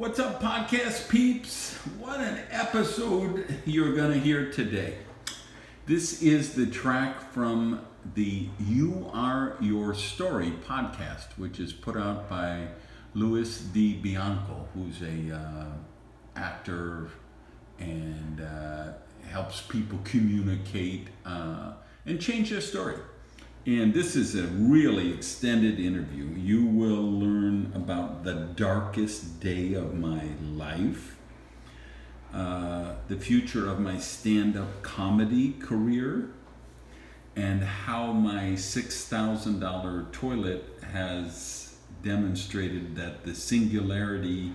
What's up, podcast peeps? What an episode you're going to hear today. This is the track from the You Are Your Story podcast, which is put out by Louis DiBianco, who's a actor and helps people communicate and change their story. And this is a really extended interview. You will learn about the darkest day of my life, the future of my stand-up comedy career, and how my $6,000 toilet has demonstrated that the singularity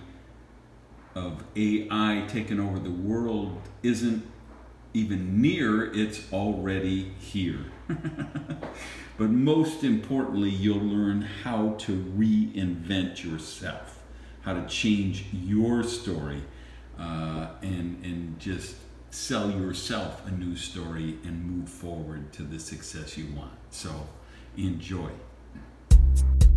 of AI taking over the world isn't even near, it's already here. But most importantly, you'll learn how to reinvent yourself, how to change your story, and just sell yourself a new story and move forward to the success you want. So enjoy.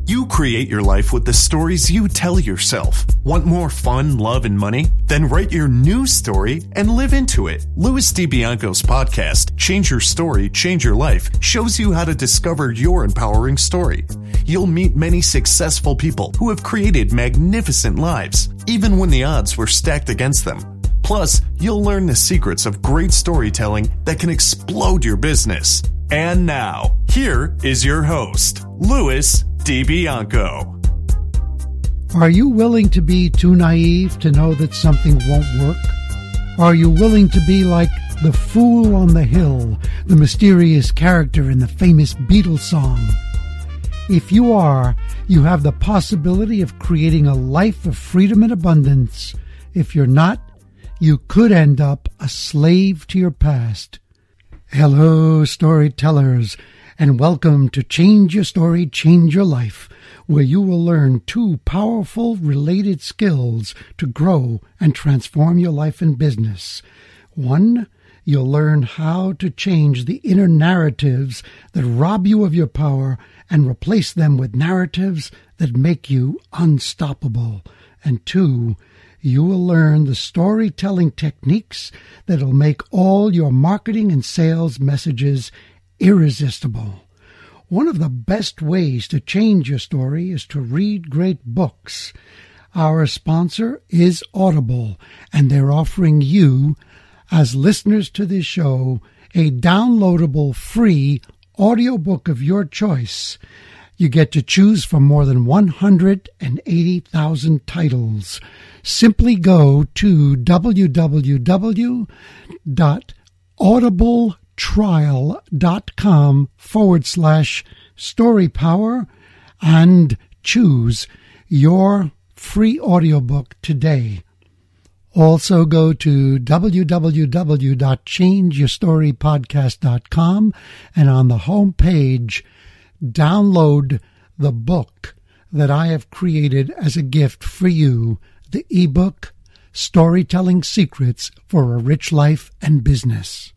You create your life with the stories you tell yourself. Want more fun, love, and money? Then write your new story and live into it. Louis DiBianco's podcast, Change Your Story, Change Your Life, shows you how to discover your empowering story. You'll meet many successful people who have created magnificent lives, even when the odds were stacked against them. Plus, you'll learn the secrets of great storytelling that can explode your business. And now, here is your host, Louis DiBianco. Are you willing to be too naive to know that something won't work? Are you willing to be like the fool on the hill, the mysterious character in the famous Beatles song? If you are, you have the possibility of creating a life of freedom and abundance. If you're not, you could end up a slave to your past. Hello, storytellers. And welcome to Change Your Story, Change Your Life, where you will learn two powerful related skills to grow and transform your life and business. One, you'll learn how to change the inner narratives that rob you of your power and replace them with narratives that make you unstoppable. And two, you will learn the storytelling techniques that'll make all your marketing and sales messages irresistible. One of the best ways to change your story is to read great books. Our sponsor is Audible, and they're offering you, as listeners to this show, a downloadable free audiobook of your choice. You get to choose from more than 180,000 titles. Simply go to www.audible.com. trial.com/storypower and choose your free audiobook today. Also go to www.changeyourstorypodcast.com and on the home page, download the book that I have created as a gift for you, the ebook, Storytelling Secrets for a Rich Life and Business.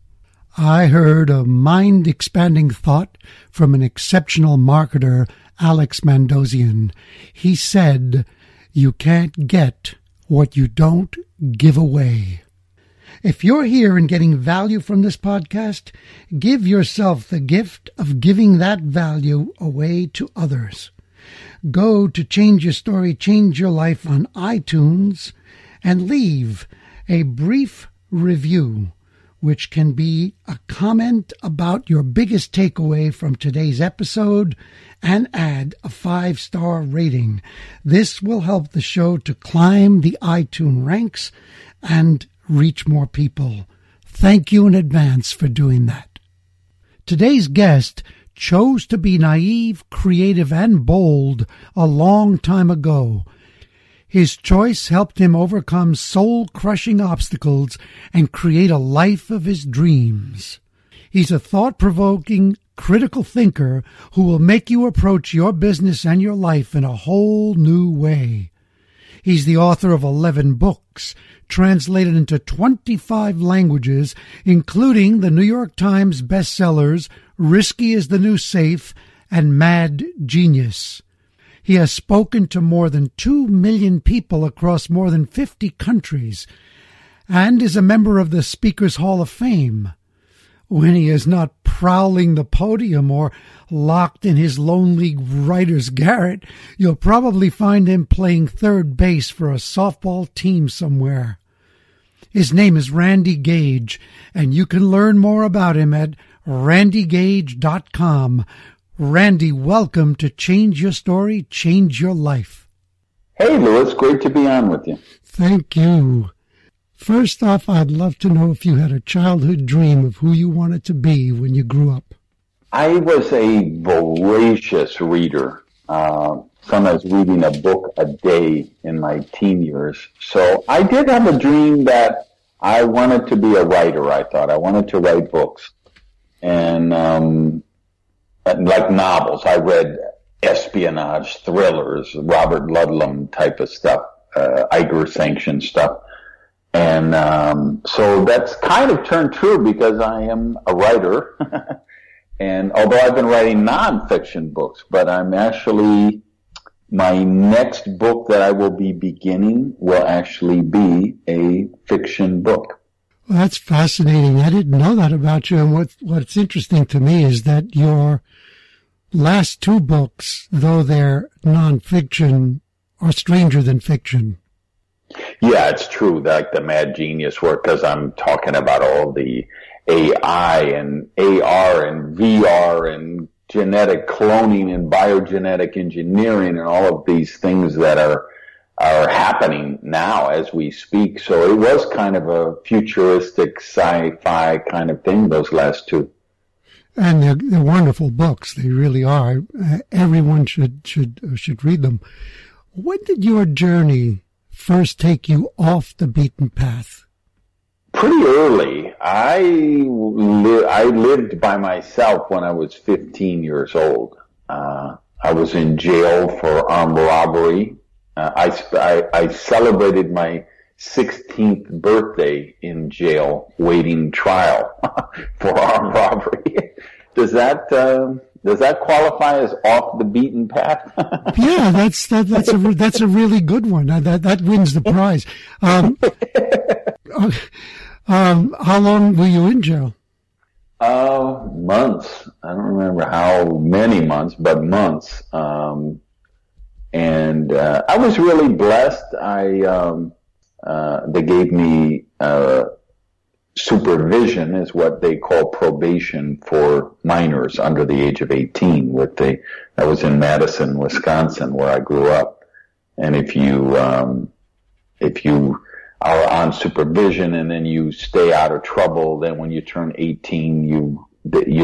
I heard a mind-expanding thought from an exceptional marketer, Alex Mandossian. He said, "You can't get what you don't give away." If you're here and getting value from this podcast, give yourself the gift of giving that value away to others. Go to Change Your Story, Change Your Life on iTunes and leave a brief review, which can be a comment about your biggest takeaway from today's episode, and add a 5-star rating. This will help the show to climb the iTunes ranks and reach more people. Thank you in advance for doing that. Today's guest chose to be naive, creative, and bold a long time ago. His choice helped him overcome soul-crushing obstacles and create a life of his dreams. He's a thought-provoking, critical thinker who will make you approach your business and your life in a whole new way. He's the author of 11 books, translated into 25 languages, including the New York Times bestsellers Risky is the New Safe and Mad Genius. He has spoken to more than 2 million people across more than 50 countries and is a member of the Speaker's Hall of Fame. When he is not prowling the podium or locked in his lonely writer's garret, you'll probably find him playing third base for a softball team somewhere. His name is Randy Gage, and you can learn more about him at randygage.com. Randy, welcome to Change Your Story, Change Your Life. Hey, Louis, great to be on with you. Thank you. First off, I'd love to know if you had a childhood dream of who you wanted to be when you grew up. I was a voracious reader. Sometimes reading a book a day in my teen years. So I did have a dream that I wanted to be a writer, I thought. I wanted to write books. And like novels, I read espionage, thrillers, Robert Ludlum type of stuff, Iger-sanctioned stuff. And so that's kind of turned true because I am a writer. And although I've been writing nonfiction books, but I'm actually... my next book that I will be beginning will actually be a fiction book. Well, that's fascinating. I didn't know that about you. And what's interesting to me is that your last two books, though they're nonfiction, are stranger than fiction. Yeah, it's true. Like the Mad Genius work, because I'm talking about all the AI and AR and VR and genetic cloning and biogenetic engineering and all of these things that are happening now as we speak. So it was kind of a futuristic sci-fi kind of thing, those last two. And they're wonderful books. They really are. Everyone should read them. When did your journey first take you off the beaten path? Pretty early. I lived by myself when I was 15 years old. I was in jail for armed robbery. I celebrated my 16th birthday in jail waiting trial for armed robbery. Does that qualify as off the beaten path? Yeah, that's a really good one. That wins the prize. How long were you in jail? Months. I don't remember how many months, but months. And I was really blessed. They gave me supervision, is what they call probation for minors under the age of 18. I was in Madison, Wisconsin, where I grew up. And if you are on supervision and then you stay out of trouble, then when you turn 18 you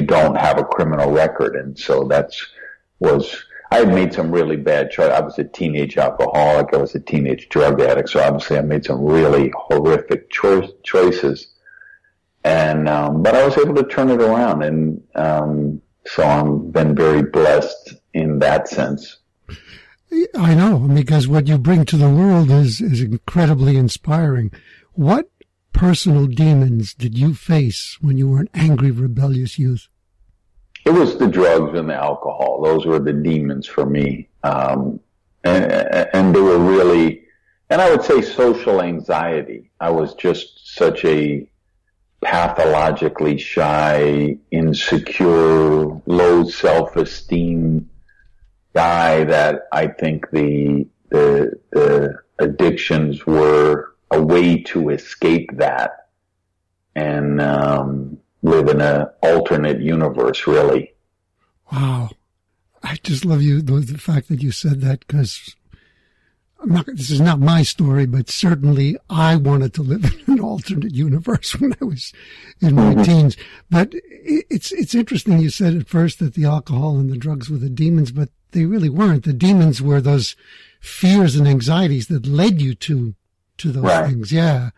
don't have a criminal record. And so I made some really bad choices. I was a teenage alcoholic, I was a teenage drug addict, so obviously I made some really horrific choices. And but I was able to turn it around, and so I've been very blessed in that sense. I know, because what you bring to the world is incredibly inspiring. What personal demons did you face when you were an angry, rebellious youth? It was the drugs and the alcohol. Those were the demons for me. And they were really, and I would say social anxiety. I was just such a pathologically shy, insecure, low self-esteem guy that I think the addictions were a way to escape that and live in an alternate universe, really. Wow. I just love you, the fact that you said that, because this is not my story, but certainly I wanted to live in an alternate universe when I was in my teens. But it's interesting you said at first that the alcohol and the drugs were the demons, but they really weren't. The demons were those fears and anxieties that led you to those things. Yeah.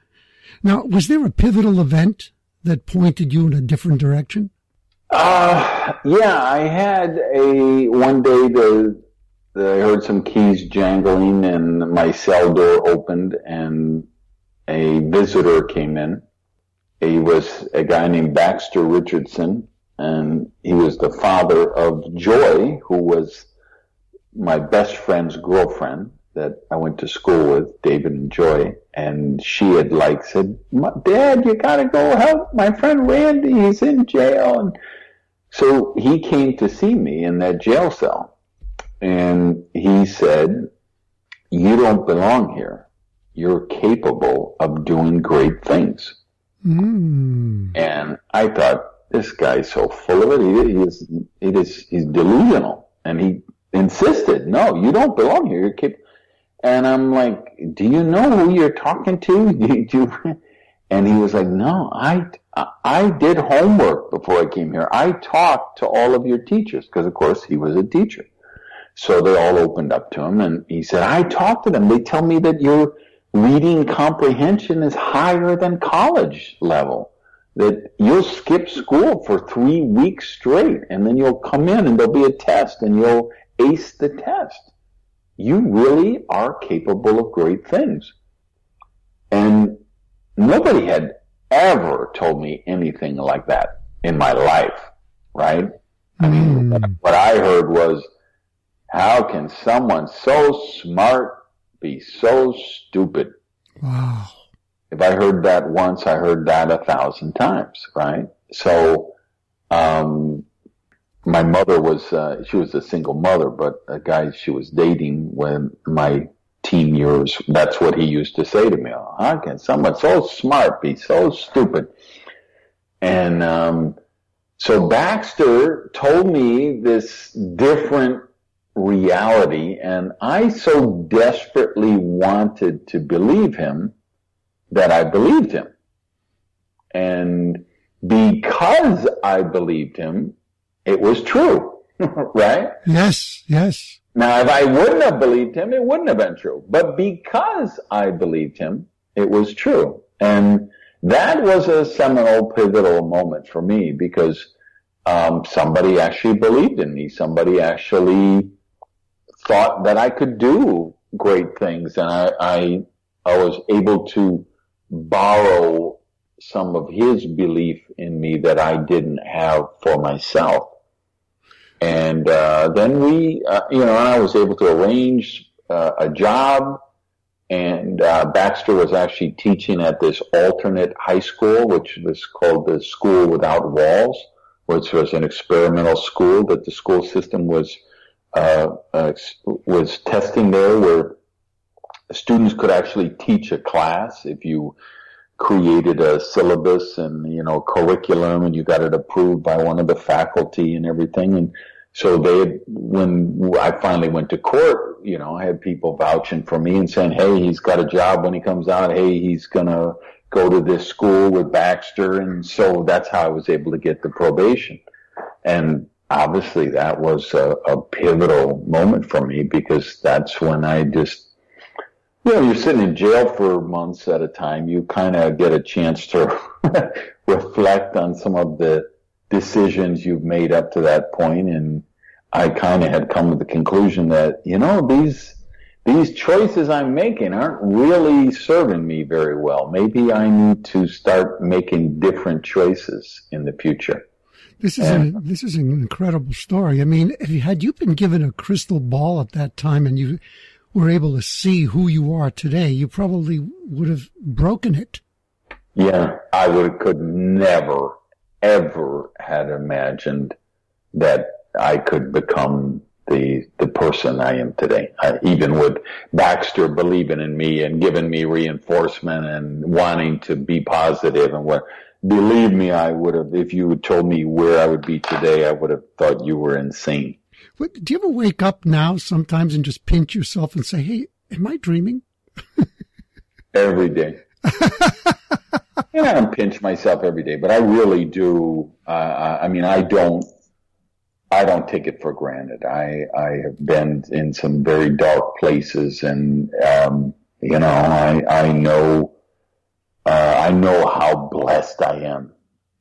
Now, was there a pivotal event that pointed you in a different direction? Yeah, I had one day I heard some keys jangling and my cell door opened and a visitor came in. He was a guy named Baxter Richardson, and he was the father of Joy, who was my best friend's girlfriend that I went to school with, David and Joy, and she had like said, Dad, you got to go help my friend Randy. He's in jail. And so he came to see me in that jail cell, and he said, you don't belong here. You're capable of doing great things. Mm. And I thought, this guy's so full of it. He's delusional. And he insisted, no, you don't belong here. You're capable. And I'm like, do you know who you're talking to? And he was like, no, I did homework before I came here. I talked to all of your teachers because, of course, he was a teacher. So they all opened up to him, and he said, I talked to them. They tell me that your reading comprehension is higher than college level, that you'll skip school for 3 weeks straight, and then you'll come in, and there'll be a test, and you'll ace the test. You really are capable of great things. And nobody had ever told me anything like that in my life, right? I mean, what I heard was, how can someone so smart be so stupid? Wow. If I heard that once, I heard that 1,000 times, right? So, my mother was, she was a single mother, but a guy she was dating when my teen years, that's what he used to say to me. Oh, how can someone so smart be so stupid? And, so Baxter told me this different reality, and I so desperately wanted to believe him that I believed him. And because I believed him, it was true, right? Yes, yes. Now, if I wouldn't have believed him, it wouldn't have been true. But because I believed him, it was true. And that was a seminal, pivotal moment for me because somebody actually believed in me. Somebody actually thought that I could do great things, and I was able to borrow some of his belief in me that I didn't have for myself. And then we, I was able to arrange a job, and Baxter was actually teaching at this alternate high school, which was called the School Without Walls, which was an experimental school that the school system was testing there, where students could actually teach a class if you created a syllabus and, curriculum, and you got it approved by one of the faculty and everything. And so when I finally went to court, I had people vouching for me and saying, hey, he's got a job when he comes out. Hey, he's going to go to this school with Baxter. And so that's how I was able to get the probation. And obviously that was a pivotal moment for me, because that's when I just, you're sitting in jail for months at a time. You kind of get a chance to reflect on some of the decisions you've made up to that point. And I kind of had come to the conclusion that, these choices I'm making aren't really serving me very well. Maybe I need to start making different choices in the future. This is an incredible story. I mean, had you been given a crystal ball at that time and you were able to see who you are today, you probably would have broken it. Yeah, I could never, ever had imagined that I could become the person I am today. Even with Baxter believing in me and giving me reinforcement and wanting to be positive and what, believe me, I would have, if you had told me where I would be today, I would have thought you were insane. Do you ever wake up now sometimes and just pinch yourself and say, hey, am I dreaming? Every day. And I don't pinch myself every day, but I really do. I don't take it for granted. I have been in some very dark places, and, I know how blessed I am,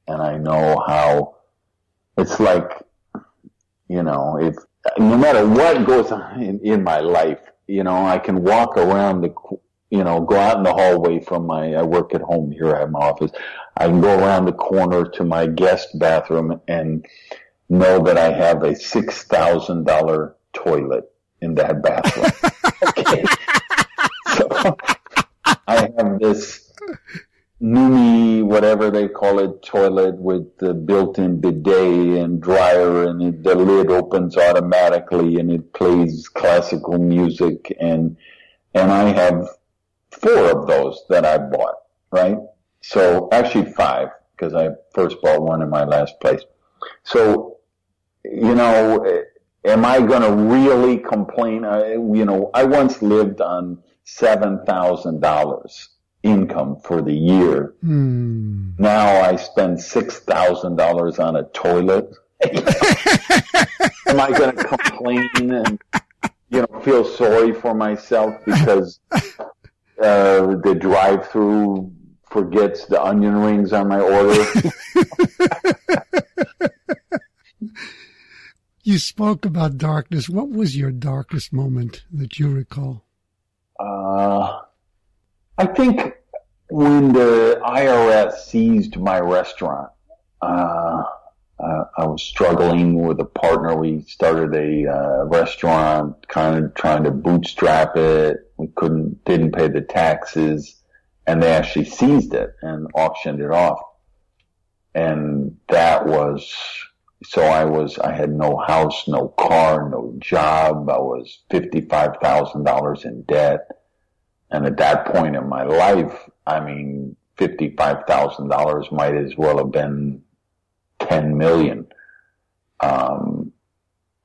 and I know how it's like, if no matter what goes on in my life, I can walk around go out in the hallway from I work at home here. I have my office. I can go around the corner to my guest bathroom and know that I have a $6,000 toilet in that bathroom. Okay. So I have this Numi, whatever they call it, toilet with the built-in bidet and dryer, and the lid opens automatically and it plays classical music. And I have 4 of those that I bought, right? So actually 5, because I first bought one in my last place. So, you know, am I going to really complain? I once lived on $7,000 income for the year. Mm. Now I spend $6,000 on a toilet. Am I going to complain and, you know, feel sorry for myself because the drive-through forgets the onion rings on my order? You spoke about darkness. What was your darkest moment that you recall? I think when the IRS seized my restaurant, I was struggling with a partner. We started a restaurant, kind of trying to bootstrap it. We didn't pay the taxes, and they actually seized it and auctioned it off. And that was, so I had no house, no car, no job. I was $55,000 in debt. And at that point in my life, I mean, $55,000 might as well have been $10 million.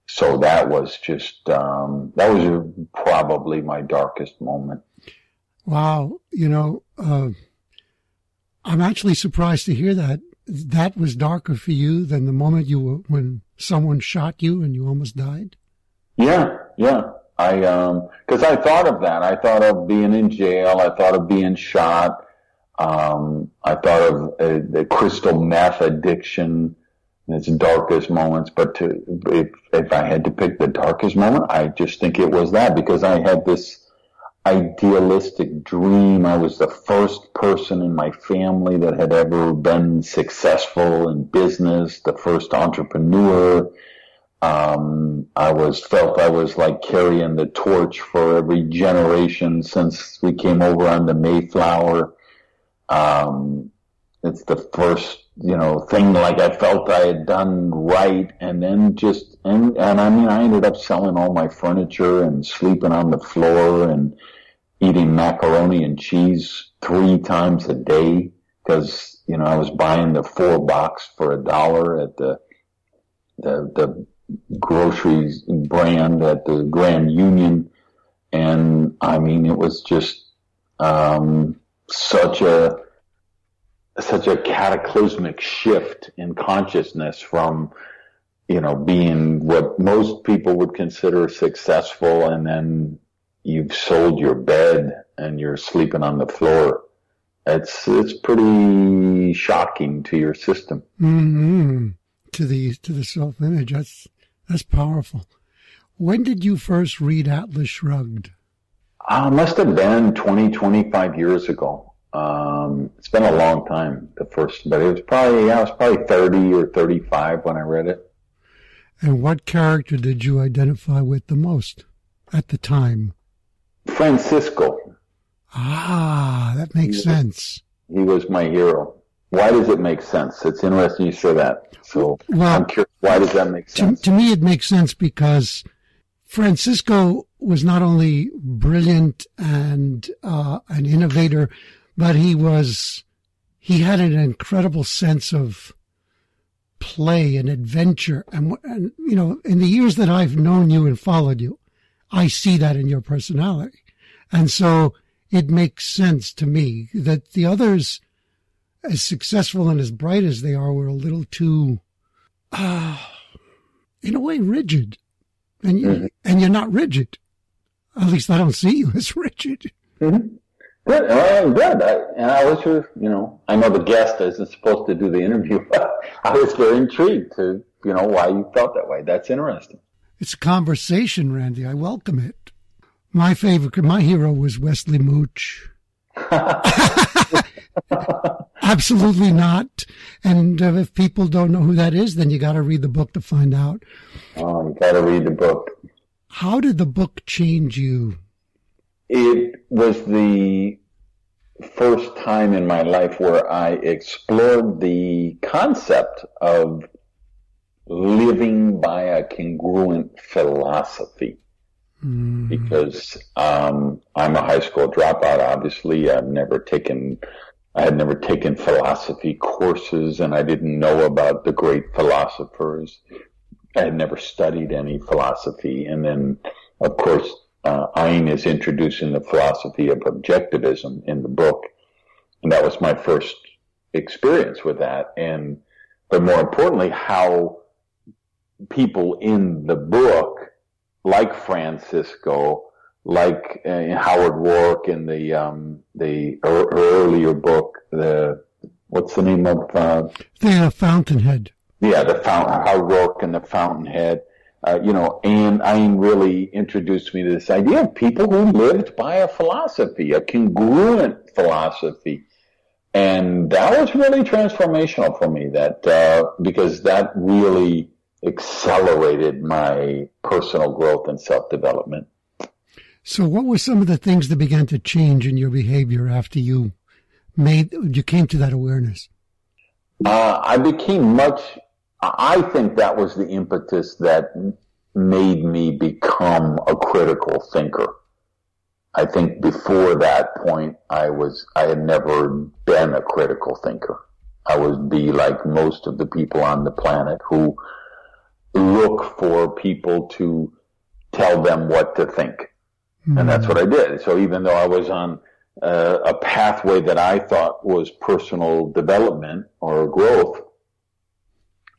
So that was just, that was probably my darkest moment. Wow. You know, I'm actually surprised to hear that. That was darker for you than the moment when someone shot you and you almost died? Yeah, yeah. Cause I thought of that. I thought of being in jail. I thought of being shot. I thought of the crystal meth addiction and its darkest moments. But if I had to pick the darkest moment, I just think it was that, because I had this idealistic dream. I was the first person in my family that had ever been successful in business, the first entrepreneur. I felt I was like carrying the torch for every generation since we came over on the Mayflower. It's the first, you know, thing like I felt I had done right. And then I ended up selling all my furniture and sleeping on the floor and eating macaroni and cheese 3 times a day. Cause, you know, I was buying the 4-box for $1 at the groceries brand at the Grand Union. And I mean, it was just, such a cataclysmic shift in consciousness from, you know, being what most people would consider successful, and then you've sold your bed and you're sleeping on the floor. It's pretty shocking to your system. Mm-hmm. To the self-image. That's powerful. When did you first read Atlas Shrugged? Must have been 20, 25 years ago. It's been a long time, the first, but it was probably 30 or 35 when I read it. And what character did you identify with the most at the time? Francisco. Ah, that makes sense. He was my hero. Why does it make sense? It's interesting you say that. So I'm curious, why does that make sense? To me, it makes sense because Francisco was not only brilliant and an innovator, but he had an incredible sense of play and adventure. And, you know, in the years that I've known you and followed you, I see that in your personality. And so it makes sense to me that the others, as successful and as bright as they are, were a little too, in a way, rigid. And, mm-hmm. and you're not rigid. At least I don't see you as rigid. Mm-hmm. Good. I'm good. I was your, you know, I know the guest isn't supposed to do the interview, but I was very intrigued to, you know, why you felt that way. That's interesting. It's a conversation, Randy. I welcome it. My hero was Wesley Mooch. Absolutely not. And if people don't know who that is, then you got to read the book to find out. Oh, you got to read the book. How did the book change you? It was the first time in my life where I explored the concept of living by a congruent philosophy. Because I'm a high school dropout, obviously. I had never taken philosophy courses, and I didn't know about the great philosophers. I had never studied any philosophy. And then, of course, Ayn is introducing the philosophy of objectivism in the book. And that was my first experience with that. And, but more importantly, how people in the book, like Francisco, like Howard Roark in the earlier book, The Fountainhead. Yeah, Howard Roark and The Fountainhead. And Ayn really introduced me to this idea of people who lived by a philosophy, a congruent philosophy. And that was really transformational for me, that because that really accelerated my personal growth and self-development. So what were some of the things that began to change in your behavior after you came to that awareness? I think that was the impetus that made me become a critical thinker. I think before that point, I had never been a critical thinker. I would be like most of the people on the planet who look for people to tell them what to think. Mm-hmm. And that's what I did. So even though I was on a pathway that I thought was personal development or growth,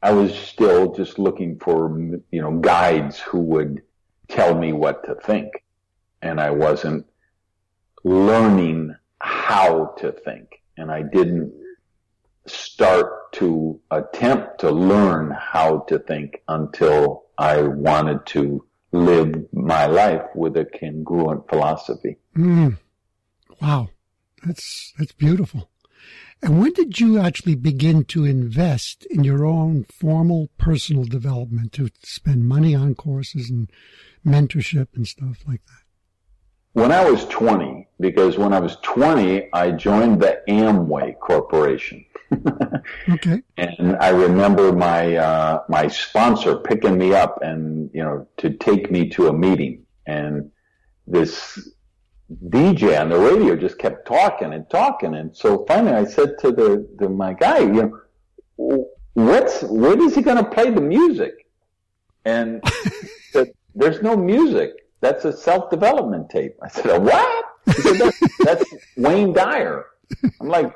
I was still just looking for, guides who would tell me what to think. And I wasn't learning how to think. And I didn't start to attempt to learn how to think until I wanted to live my life with a congruent philosophy. Mm. Wow. That's beautiful. And when did you actually begin to invest in your own formal personal development, to spend money on courses and mentorship and stuff like that? When I was 20, because when I was 20, I joined the Amway Corporation. Okay. And I remember my sponsor picking me up and, to take me to a meeting. And this DJ on the radio just kept talking. And so finally I said to my guy, when is he going to play the music? And he said, there's no music. That's a self-development tape. I said, what? He said, that's Wayne Dyer. I'm like,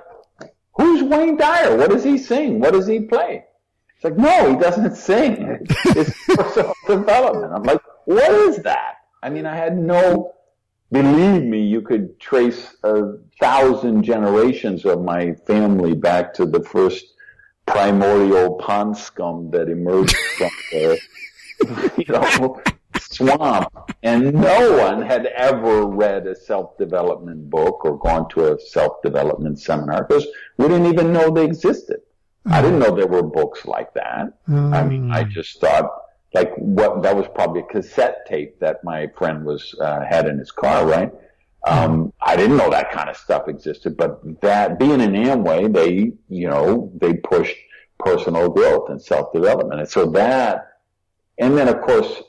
who's Wayne Dyer? What does he sing? What does he play? It's like, no, he doesn't sing. It's personal development. I'm like, what is that? I mean, I had no, believe me, you could trace 1,000 generations of my family back to the first primordial pond scum that emerged from the, swamp. And no one had ever read a self-development book or gone to a self-development seminar, because we didn't even know they existed. Mm. I didn't know there were books like that. Mm. I mean, I just thought, that was probably a cassette tape that my friend had in his car, right? I didn't know that kind of stuff existed, but that, being in Amway, they pushed personal growth and self-development. And so that, and then, of course,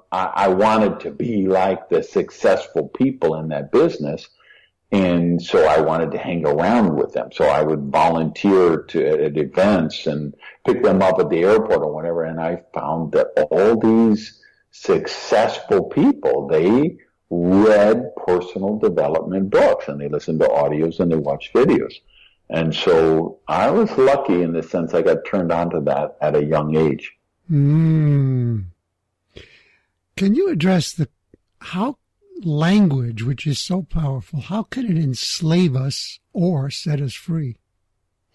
I wanted to be like the successful people in that business, and so I wanted to hang around with them. So I would volunteer at events and pick them up at the airport or whatever, and I found that all these successful people, they read personal development books, and they listened to audios, and they watched videos. And so I was lucky in the sense I got turned on to that at a young age. Mm. Can you address how language, which is so powerful, how can it enslave us or set us free?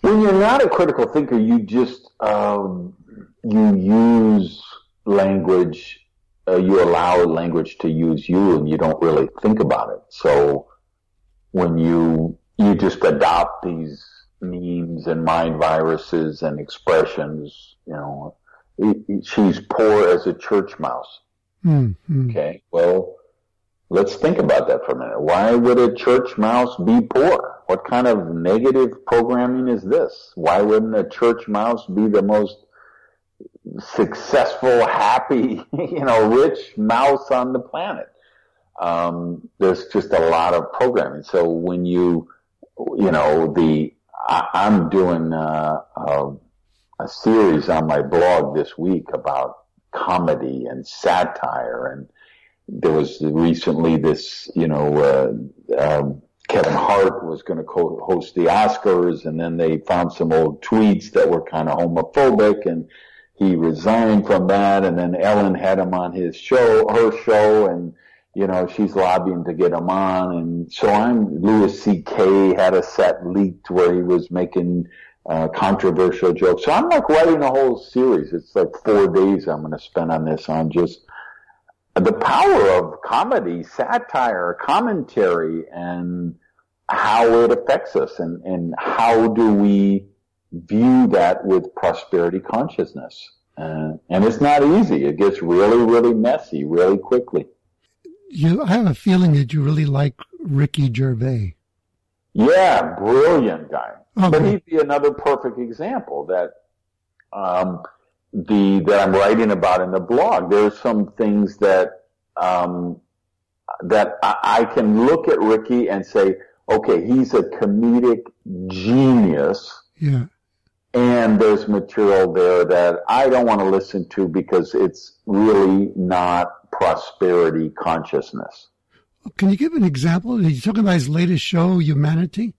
When you're not a critical thinker, you just you use language. You allow language to use you, and you don't really think about it. So when you just adopt these memes and mind viruses and expressions, she's poor as a church mouse. Mm-hmm. Okay, well, let's think about that for a minute. Why would a church mouse be poor? What kind of negative programming is this? Why wouldn't a church mouse be the most successful, happy, rich mouse on the planet? There's just a lot of programming. So when I'm doing a series on my blog this week about comedy and satire, and there was recently this, Kevin Hart was going to host the Oscars, and then they found some old tweets that were kind of homophobic, and he resigned from that. And then Ellen had him on her show, and she's lobbying to get him on. And so Louis C.K. had a set leaked where he was making controversial jokes. So I'm writing a whole series. It's 4 days I'm going to spend on this, on just the power of comedy, satire, commentary, and how it affects us, and how do we view that with prosperity consciousness. And it's not easy. It gets really, really messy really quickly. I have a feeling that you really like Ricky Gervais. Yeah, brilliant guy. Okay. But he'd be another perfect example that that I'm writing about in the blog. There's some things that that I can look at Ricky and say, okay, he's a comedic genius. Yeah. And there's material there that I don't want to listen to because it's really not prosperity consciousness. Can you give an example? Are you talking about his latest show, Humanity?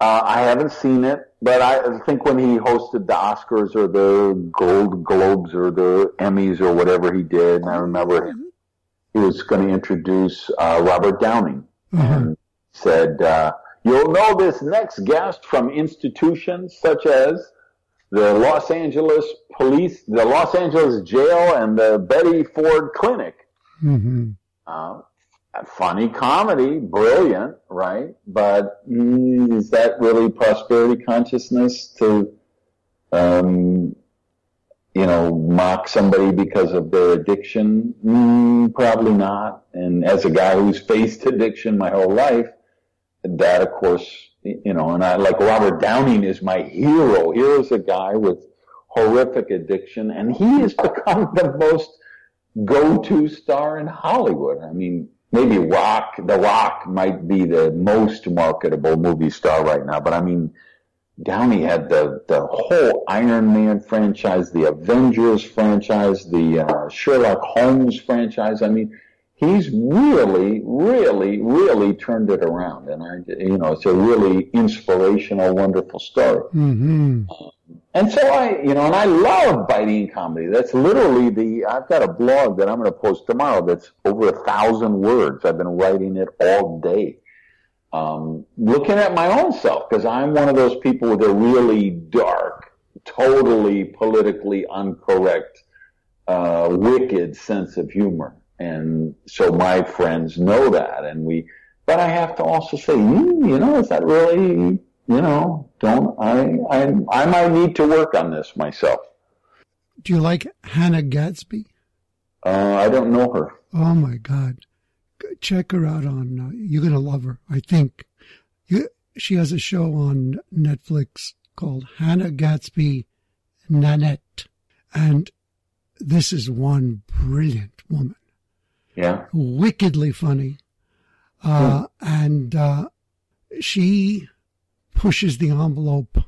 I haven't seen it, but I think when he hosted the Oscars or the Gold Globes or the Emmys or whatever he did, and I remember he was going to introduce Robert Downey, and said, you'll know this next guest from institutions such as the Los Angeles Police, the Los Angeles Jail, and the Betty Ford Clinic. Mm-hmm. Funny comedy, brilliant, right? But is that really prosperity consciousness to, mock somebody because of their addiction? Probably not. And as a guy who's faced addiction my whole life, that, of course, and I like Robert Downey is my hero. Here is a guy with horrific addiction, and he has become the most go-to star in Hollywood. I mean, maybe The Rock might be the most marketable movie star right now, but I mean, Downey had the whole Iron Man franchise, the Avengers franchise, the Sherlock Holmes franchise. I mean, he's really, really, really turned it around, and it's a really inspirational, wonderful story. Mm-hmm. And so and I love biting comedy. That's literally I've got a blog that I'm going to post tomorrow that's over 1,000 words. I've been writing it all day. Looking at my own self, because I'm one of those people with a really dark, totally politically incorrect, wicked sense of humor. And so my friends know that. But I have to also say, is that really... I might need to work on this myself. Do you like Hannah Gadsby? I don't know her. Oh my God. Check her out on, you're going to love her, I think. She has a show on Netflix called Hannah Gadsby Nanette. And this is one brilliant woman. Yeah. Wickedly funny. And she pushes the envelope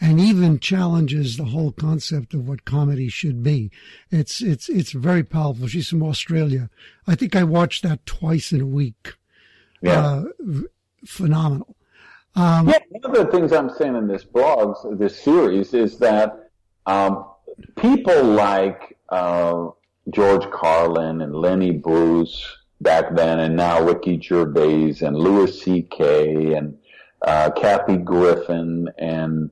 and even challenges the whole concept of what comedy should be. It's very powerful. She's from Australia. I think I watched that twice in a week. Yeah. Phenomenal. One of the things I'm saying in this series is that, people like, George Carlin and Lenny Bruce back then, and now Ricky Gervais and Louis C.K. and Kathy Griffin and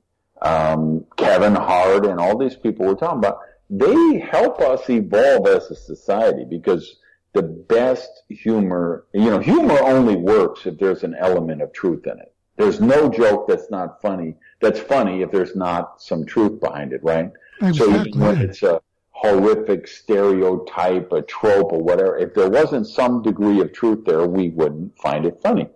Kevin Hart and all these people we're talking about, they help us evolve as a society, because the best humor, humor only works if there's an element of truth in it. There's no joke that's funny if there's not some truth behind it, right? Exactly. So even when it's a horrific stereotype, a trope, or whatever. If there wasn't some degree of truth there, we wouldn't find it funny.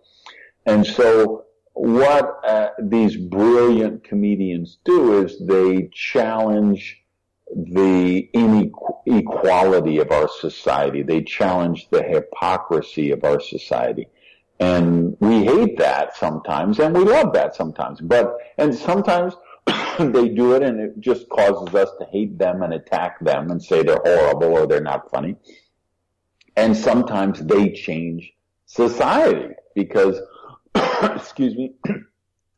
And so what these brilliant comedians do is they challenge the inequality of our society. They challenge the hypocrisy of our society. And we hate that sometimes, and we love that sometimes. And sometimes they do it, and it just causes us to hate them and attack them and say they're horrible or they're not funny. And sometimes they change society because, excuse me,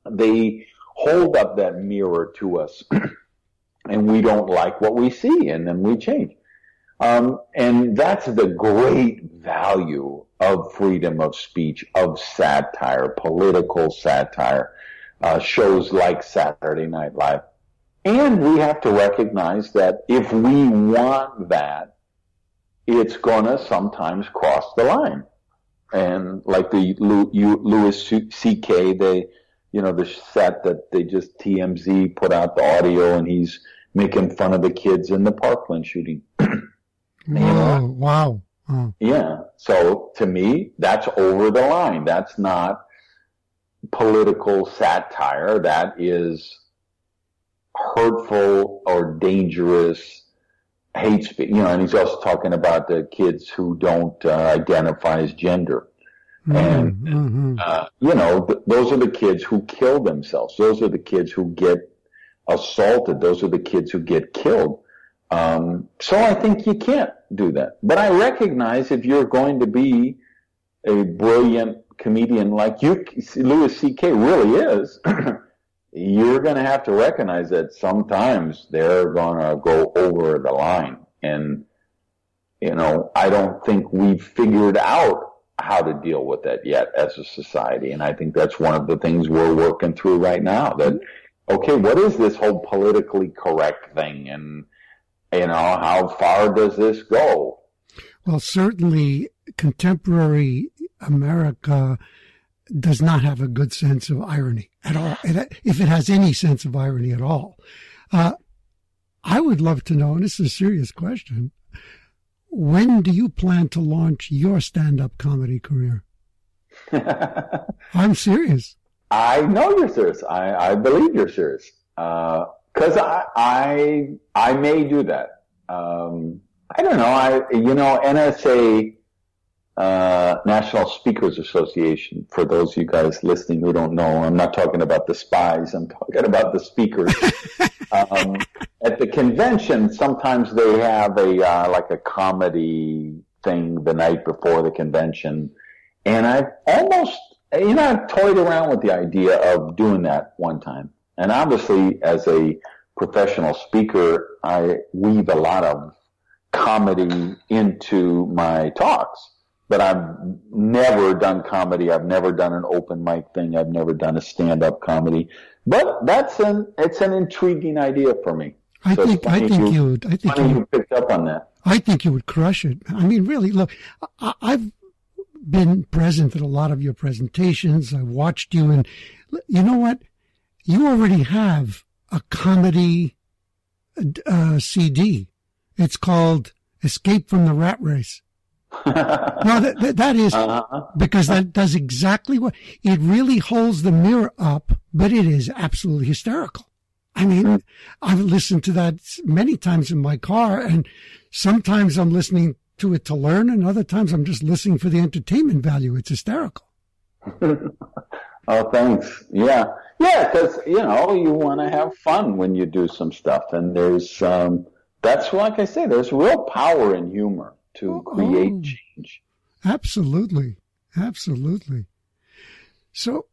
they hold up that mirror to us, and we don't like what we see, and then we change. And that's the great value of freedom of speech, of satire, political satire, shows like Saturday Night Live. And we have to recognize that if we want that, it's going to sometimes cross the line. And like the Louis C.K., the set that they just TMZ put out the audio, and he's making fun of the kids in the Parkland shooting. Oh, wow. Oh. Yeah. So to me, that's over the line. That's not political satire. That is hurtful or dangerous hate speech. And he's also talking about the kids who don't identify as gender. And, those are the kids who kill themselves. Those are the kids who get assaulted. Those are the kids who get killed. So I think you can't do that. But I recognize if you're going to be a brilliant comedian like you, Louis C.K. really is, you're going to have to recognize that sometimes they're going to go over the line. And, I don't think we've figured out how to deal with that yet as a society. And I think that's one of the things we're working through right now, that, okay, what is this whole politically correct thing? And, how far does this go? Well, certainly contemporary America does not have a good sense of irony at all, if it has any sense of irony at all. I would love to know, and this is a serious question, when do you plan to launch your stand-up comedy career? I'm serious. I know you're serious. I believe you're serious. Because I may do that. I don't know. NSA, National Speakers Association, for those of you guys listening who don't know, I'm not talking about the spies. I'm talking about the speakers. At the convention, sometimes they have a comedy thing the night before the convention. And I've almost, I've toyed around with the idea of doing that one time. And obviously, as a professional speaker, I weave a lot of comedy into my talks. But I've never done comedy. I've never done an open mic thing. I've never done a stand-up comedy. But it's an intriguing idea for me. I think you picked up on that. I think you would crush it. I mean, really, look, I've been present at a lot of your presentations. I watched you, and you know what? You already have a comedy CD. It's called Escape from the Rat Race. No, that is because that does exactly what it really holds the mirror up, but it is absolutely hysterical. I mean, I've listened to that many times in my car, and sometimes I'm listening to it to learn, and other times I'm just listening for the entertainment value. It's hysterical. Oh, thanks. Yeah, because, you want to have fun when you do some stuff. And there's, that's like I say, there's real power in humor to create change. Absolutely. Absolutely. So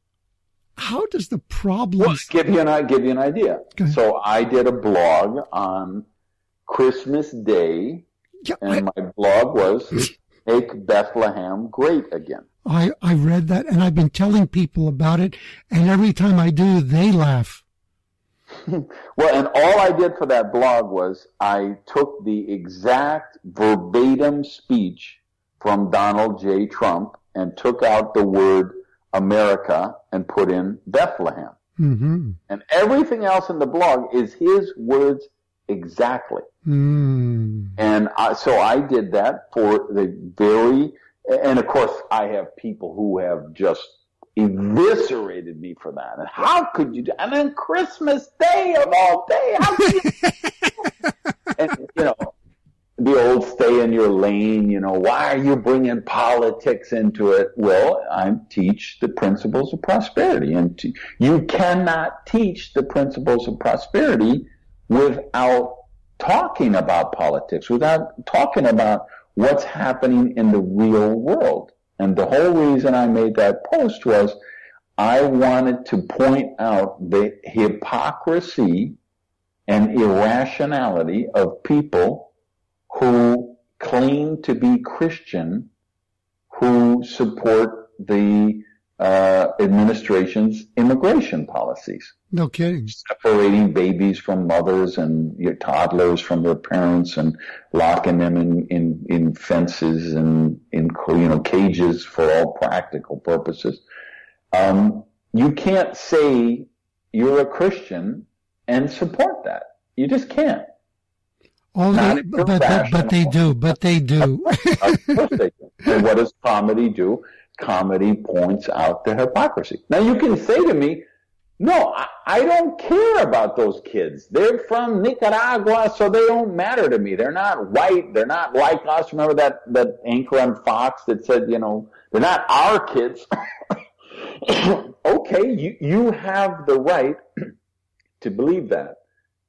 how does the problem... Well, give you an idea. So I did a blog on Christmas Day, my blog was Make Bethlehem Great Again. I read that, and I've been telling people about it, and every time I do, they laugh. Well, and all I did for that blog was I took the exact verbatim speech from Donald J. Trump and took out the word America and put in Bethlehem. Mm-hmm. And everything else in the blog is his words exactly. Mm. And so I did that for the very, and of course I have people who have just eviscerated me for that. And how could you do, and on Christmas Day of all day, how could you do? And, you know, the old stay in your lane, you know, why are you bringing politics into it? Well, I teach the principles of prosperity, and you cannot teach the principles of prosperity without talking about politics, without talking about what's happening in the real world. And the whole reason I made that post was I wanted to point out the hypocrisy and irrationality of people who claim to be Christian, who support the administration's immigration policies. No kidding. Separating babies from mothers and your toddlers from their parents and locking them in fences and in, you know, cages for all practical purposes. You can't say you're a Christian and support that. You just can't. But they do. Of course they do. So what does comedy do? Comedy points out the hypocrisy. Now you can say to me, no, I don't care about those kids. They're from Nicaragua, so they don't matter to me. They're not white. They're not like us. Remember that anchor on Fox that said, you know, they're not our kids. Okay, you have the right to believe that,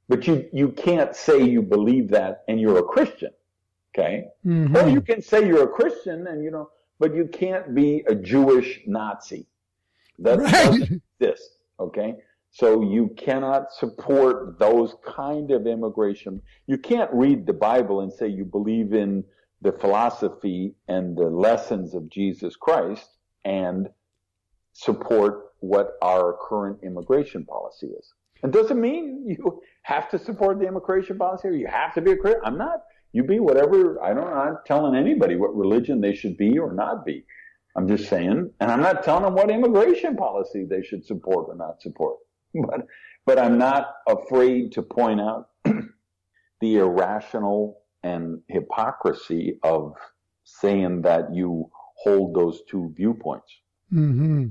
but you can't say you believe that and you're a Christian, okay? Mm-hmm. Or you can say you're a Christian and, you know, but you can't be a Jewish Nazi. That doesn't exist, okay? So you cannot support those kind of immigration. You can't read the Bible and say you believe in the philosophy and the lessons of Jesus Christ and support what our current immigration policy is. It doesn't mean you have to support the immigration policy or you have to be a Christian. I'm not. You be whatever, I'm not telling anybody what religion they should be or not be. I'm just saying, and I'm not telling them what immigration policy they should support or not support. But I'm not afraid to point out the irrational and hypocrisy of saying that you hold those two viewpoints. Mm-hmm.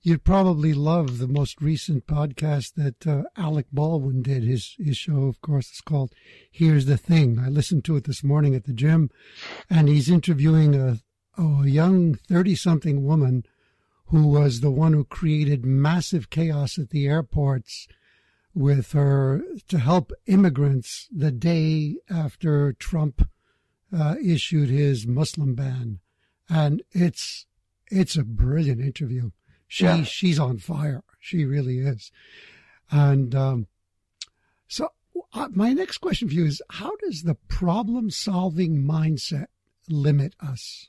You'd probably love the most recent podcast that Alec Baldwin did. His show, of course, is called Here's the Thing. I listened to it this morning at the gym, and he's interviewing a young 30-something woman who was the one who created massive chaos at the airports with her to help immigrants the day after Trump issued his Muslim ban. And it's a brilliant interview. She's on fire. She really is. And so my next question for you is, how does the problem-solving mindset limit us?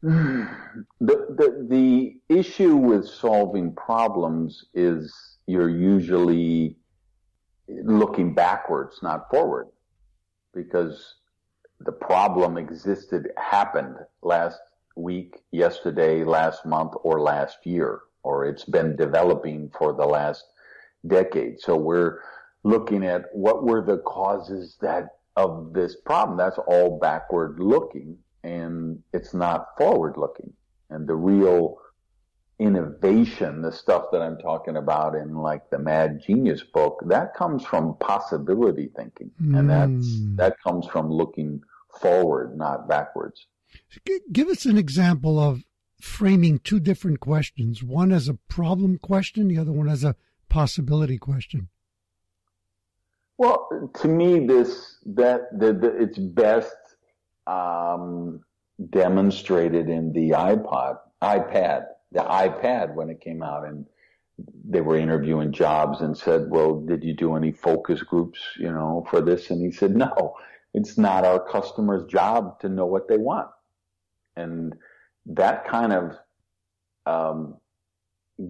The issue with solving problems is you're usually looking backwards, not forward, because the problem happened last week, yesterday, last month, or last year, or it's been developing for the last decade. So we're looking at what were the causes of this problem. That's all backward looking, and it's not forward looking. And the real innovation, the stuff that I'm talking about in like the Mad Genius book, that comes from possibility thinking. And that comes from looking forward, not backwards. Give us an example of framing two different questions. One as a problem question, the other one as a possibility question. Well, to me, it's best demonstrated in the iPad when it came out, and they were interviewing Jobs and said, "Well, did you do any focus groups, you know, for this?" And he said, "No, it's not our customer's job to know what they want." And that kind of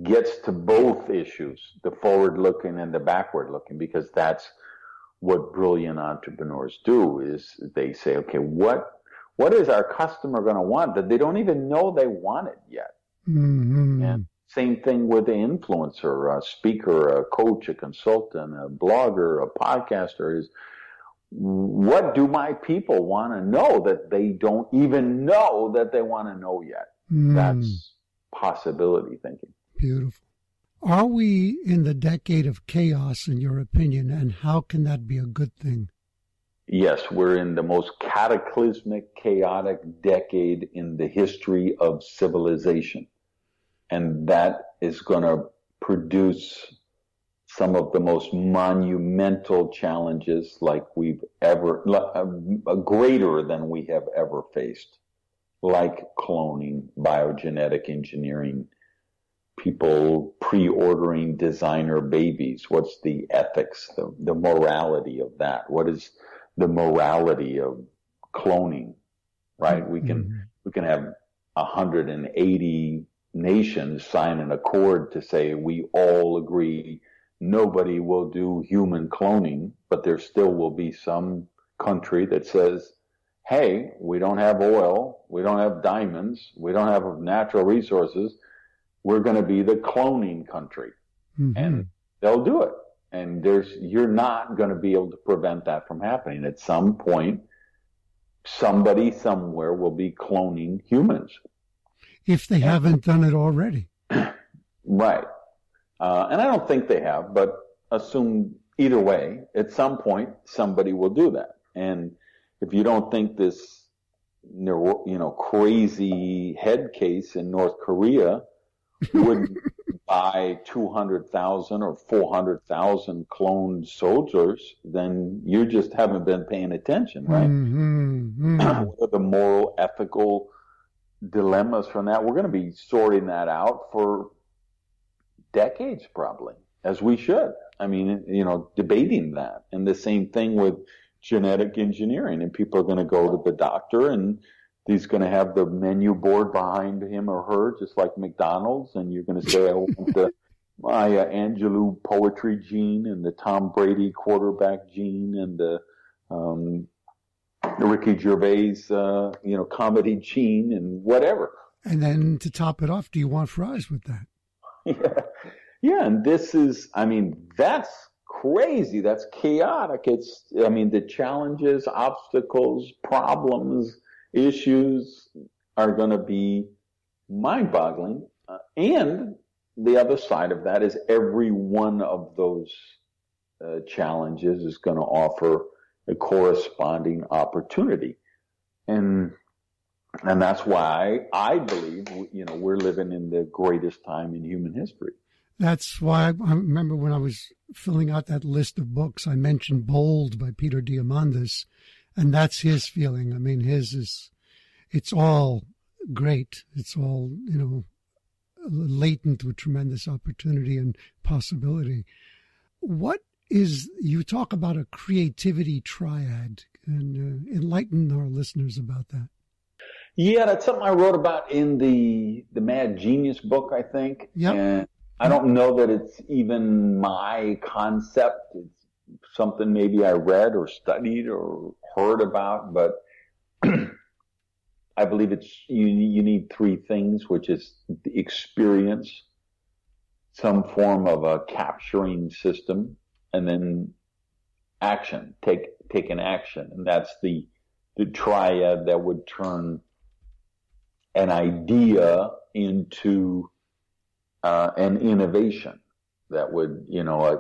gets to both issues, the forward-looking and the backward-looking, because that's what brilliant entrepreneurs do, is they say, okay, what is our customer going to want that they don't even know they want it yet? Mm-hmm. And same thing with the influencer, a speaker, a coach, a consultant, a blogger, a podcaster, is what do my people want to know that they don't even know that they want to know yet? Mm. That's possibility thinking. Beautiful. Are we in the decade of chaos, in your opinion, and how can that be a good thing? Yes, we're in the most cataclysmic, chaotic decade in the history of civilization. And that is going to produce some of the most monumental challenges like we've ever, greater than we have ever faced, like cloning, biogenetic engineering, people pre-ordering designer babies. What's the ethics, the morality of that? What is the morality of cloning, right? We can have 180 nations sign an accord to say we all agree nobody will do human cloning, but there still will be some country that says, hey, we don't have oil, we don't have diamonds, we don't have natural resources, we're going to be the cloning country. Mm-hmm. And they'll do it. And you're not going to be able to prevent that from happening. At some point, somebody somewhere will be cloning humans. If they haven't done it already. Right. And I don't think they have, but assume either way, at some point, somebody will do that. And if you don't think this, crazy head case in North Korea would buy 200,000 or 400,000 cloned soldiers, then you just haven't been paying attention, right? Mm-hmm, mm-hmm. What are the moral, ethical dilemmas from that? We're going to be sorting that out for decades, probably, as we should. I mean, debating that. And the same thing with genetic engineering. And people are going to go to the doctor, and he's going to have the menu board behind him or her, just like McDonald's. And you're going to say, I want the Maya Angelou poetry gene and the Tom Brady quarterback gene and the Ricky Gervais, comedy gene and whatever. And then to top it off, do you want fries with that? Yeah. And this is, that's crazy. That's chaotic. It's, the challenges, obstacles, problems, issues are going to be mind-boggling. And the other side of that is every one of those challenges is going to offer a corresponding opportunity. And that's why I believe, we're living in the greatest time in human history. That's why I remember when I was filling out that list of books, I mentioned Bold by Peter Diamandis. And that's his feeling. His is, it's all great. It's all, latent with tremendous opportunity and possibility. What is, you talk about a creativity triad, and enlighten our listeners about that. Yeah, that's something I wrote about in the Mad Genius book, I think. Yep. And I don't know that it's even my concept. It's something maybe I read or studied or heard about, but I believe it's you need three things, which is the experience, some form of a capturing system, and then action, take an action. And that's the triad that would turn an idea into an innovation. That would,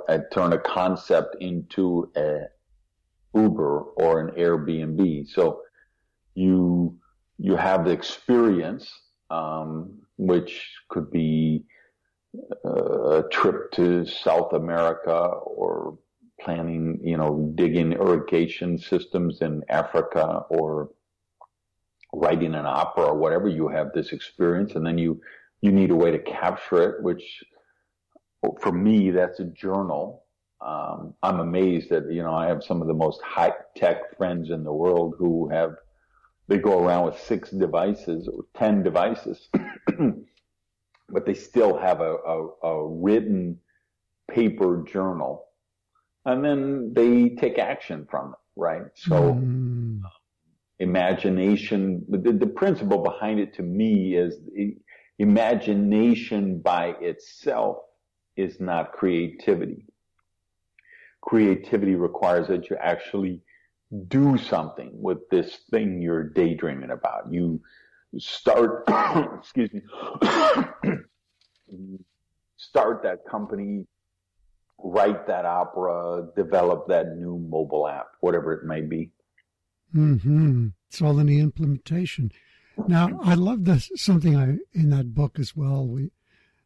I'd turn a concept into a Uber or an Airbnb. So you have the experience, which could be a trip to South America or planning, digging irrigation systems in Africa or writing an opera or whatever. You have this experience, and then you need a way to capture it, which for me, that's a journal. I'm amazed that, I have some of the most high-tech friends in the world who they go around with 6 devices or 10 devices, but they still have a written paper journal, and then they take action from it, right? So imagination, the principle behind it to me is imagination by itself is not creativity. Creativity requires that you actually do something with this thing you're daydreaming about. You start, excuse me, start that company, write that opera, develop that new mobile app, whatever it may be. Mm-hmm. It's all in the implementation. Now, I love this, something in that book as well. We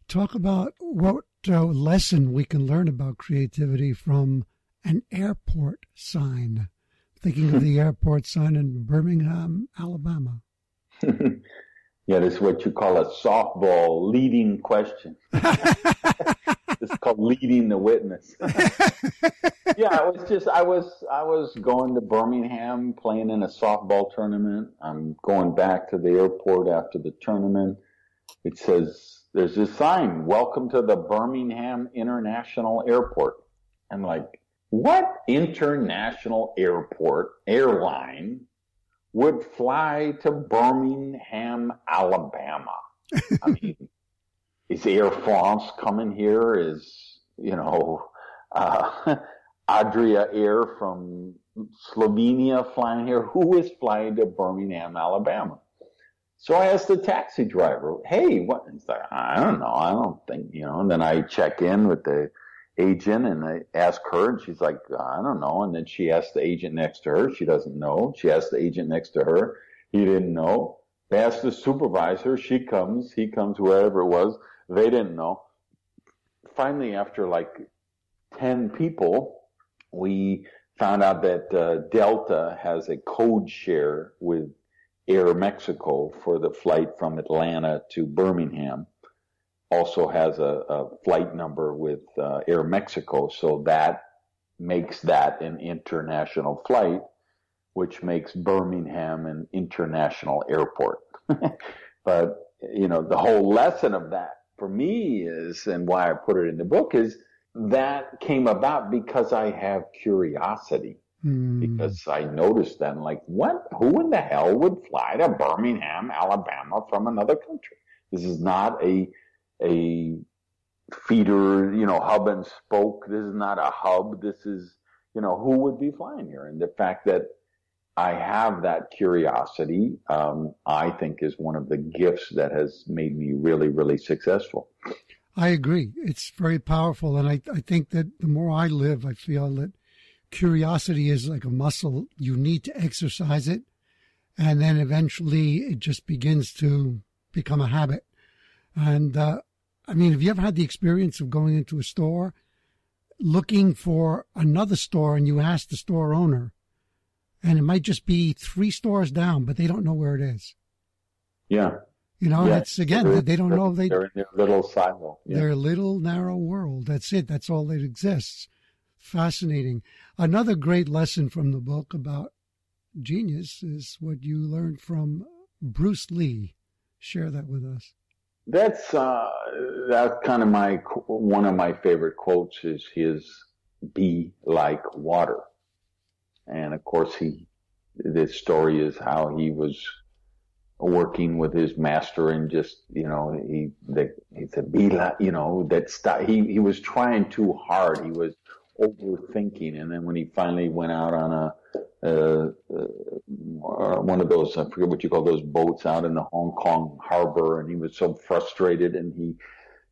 talk about what lesson we can learn about creativity from an airport sign. Thinking of the airport sign in Birmingham, Alabama. Yeah, that's what you call a softball leading question. It's called leading the witness. Yeah, it was just I was going to Birmingham playing in a softball tournament. I'm going back to the airport after the tournament. It says there's this sign, "Welcome to the Birmingham International Airport." I'm like, what international airport airline would fly to Birmingham, Alabama? I mean, is Air France coming here? Is, you know, Adria Air from Slovenia flying here? Who is flying to Birmingham, Alabama? So I asked the taxi driver, hey, what? He's like, I don't know. I don't think, you know. And then I check in with the agent and I ask her, and she's like, I don't know. And then she asked the agent next to her. She doesn't know. She asked the agent next to her. He didn't know. They asked the supervisor. She comes. He comes, wherever it was. They didn't know. Finally, after like 10 people, we found out that Delta has a code share with Air Mexico for the flight from Atlanta to Birmingham. Also has a flight number with Air Mexico, so that makes that an international flight, which makes Birmingham an international airport. But, you know, the whole lesson of that for me is, and why I put it in the book, is that came about because I have curiosity, because I noticed that, I'm like, what? Who in the hell would fly to Birmingham, Alabama from another country? This is not a feeder, you know, hub and spoke. This is not a hub. This is, you know, who would be flying here? And the fact that I have that curiosity, I think is one of the gifts that has made me really, really successful. I agree. It's very powerful. And I think that the more I live, I feel that curiosity is like a muscle. You need to exercise it. And then eventually it just begins to become a habit. And, I mean, have you ever had the experience of going into a store, looking for another store, and you ask the store owner, and it might just be 3 stores down, but they don't know where it is? Yeah. You know, yeah. It's, again, they don't know. They're in their little silo. Yeah. Their little narrow world. That's it. That's all that exists. Fascinating. Another great lesson from the book about genius is what you learned from Bruce Lee. Share that with us. That's kind of one of my favorite quotes is his "Be like water," and of course this story is how he was working with his master and just, you know, he said be like, you know, he was trying too hard, he was overthinking, and then when he finally went out on one of those, I forget what you call those boats out in the Hong Kong harbor, and he was so frustrated and he